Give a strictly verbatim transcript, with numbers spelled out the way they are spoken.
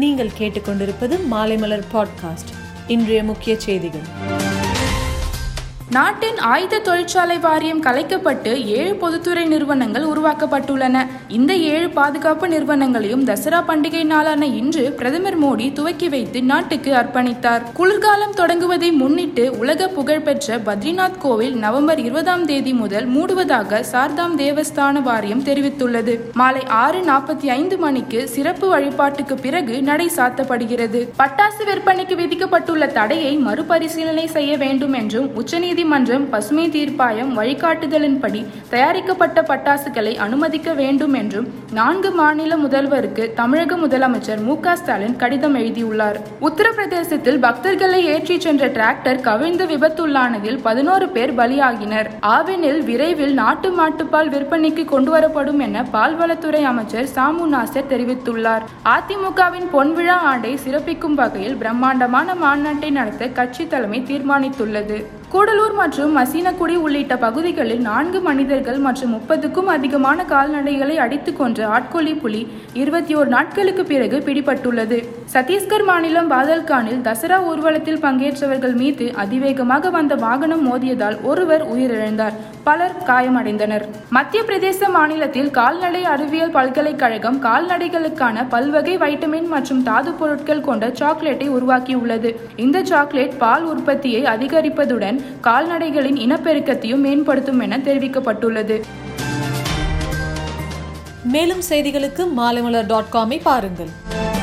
நீங்கள் கேட்டுக்கொண்டிருப்பது மாலைமலர் பாட்காஸ்ட். இன்றைய முக்கிய செய்திகள். நாட்டின் ஆயுத தொழிற்சாலை வாரியம் கலைக்கப்பட்டு ஏழு பொதுத்துறை நிறுவனங்கள் உருவாக்கப்பட்டுள்ளன. இந்த ஏழு பாதுகாப்பு நிறுவனங்களையும் தசரா பண்டிகை நாளான இன்று பிரதமர் மோடி துவக்கி வைத்து நாட்டுக்கு அர்ப்பணித்தார். குளிர்காலம் தொடங்குவதை முன்னிட்டு உலக புகழ்பெற்ற பத்ரிநாத் கோவில் நவம்பர் இருபதாம் தேதி முதல் மூடுவதாக சார்தாம் தேவஸ்தான வாரியம் தெரிவித்துள்ளது. மாலை ஆறு நாற்பத்தி ஐந்து மணிக்கு சிறப்பு வழிபாட்டுக்கு பிறகு நடை சாத்தப்படுகிறது. பட்டாசு விற்பனைக்கு விதிக்கப்பட்டுள்ள தடையை மறுபரிசீலனை செய்ய வேண்டும் என்றும் உச்சநீதி மன்றம் பசுமை தீர்ப்பாயம் வழிகாட்டுதலின்படி தயாரிக்கப்பட்ட பட்டாசுகளை அனுமதிக்க வேண்டும் என்றும் நான்கு மாநில முதல்வருக்கு தமிழக முதலமைச்சர் மு க ஸ்டாலின் கடிதம் எழுதியுள்ளார். உத்தரப்பிரதேசத்தில் பக்தர்களை ஏற்றி சென்ற டிராக்டர் கவிழ்ந்து விபத்துள்ளானதில் பதினோரு பேர் பலியாகினர். ஆவினில் விரைவில் நாட்டு மாட்டுப்பால் விற்பனைக்கு கொண்டுவரப்படும் என பால்வளத்துறை அமைச்சர் சாமுநாசர் தெரிவித்துள்ளார். அதிமுகவின் பொன்விழா ஆண்டை சிறப்பிக்கும் வகையில் பிரம்மாண்டமான மாநாட்டை நடத்த கட்சி தலைமை தீர்மானித்துள்ளது. கூடலூர் மற்றும் மசீனக்குடி உள்ளிட்ட பகுதிகளில் நான்கு மனிதர்கள் மற்றும் முப்பதுக்கும் அதிகமான கால்நடைகளை அடித்து கொன்ற ஆட்கொல்லி புலி இருபத்தி ஓரு நாட்களுக்கு பிறகு பிடிபட்டுள்ளது. சத்தீஸ்கர் மாநிலம் பாதல்கானில் தசரா ஊர்வலத்தில் பங்கேற்றவர்கள் மீது அதிவேகமாக வந்த வாகனம் மோதியதால் ஒருவர் உயிரிழந்தார், பலர் காயமடைந்தனர். மத்திய பிரதேச மாநிலத்தில் கால்நடை அறிவியல் பல்கலைக்கழகம் கால்நடைகளுக்கான பல்வகை வைட்டமின் மற்றும் தாது பொருட்கள் கொண்ட சாக்லேட்டை உருவாக்கியுள்ளது. இந்த சாக்லேட் பால் உற்பத்தியை அதிகரிப்பதுடன் கால்நடைகளின் இனப்பெருக்கத்தையும் மேம்படுத்தும் என தெரிவிக்கப்பட்டுள்ளது. மேலும் செய்திகளுக்கு மாலைமலர் டாட் காமை பாருங்கள்.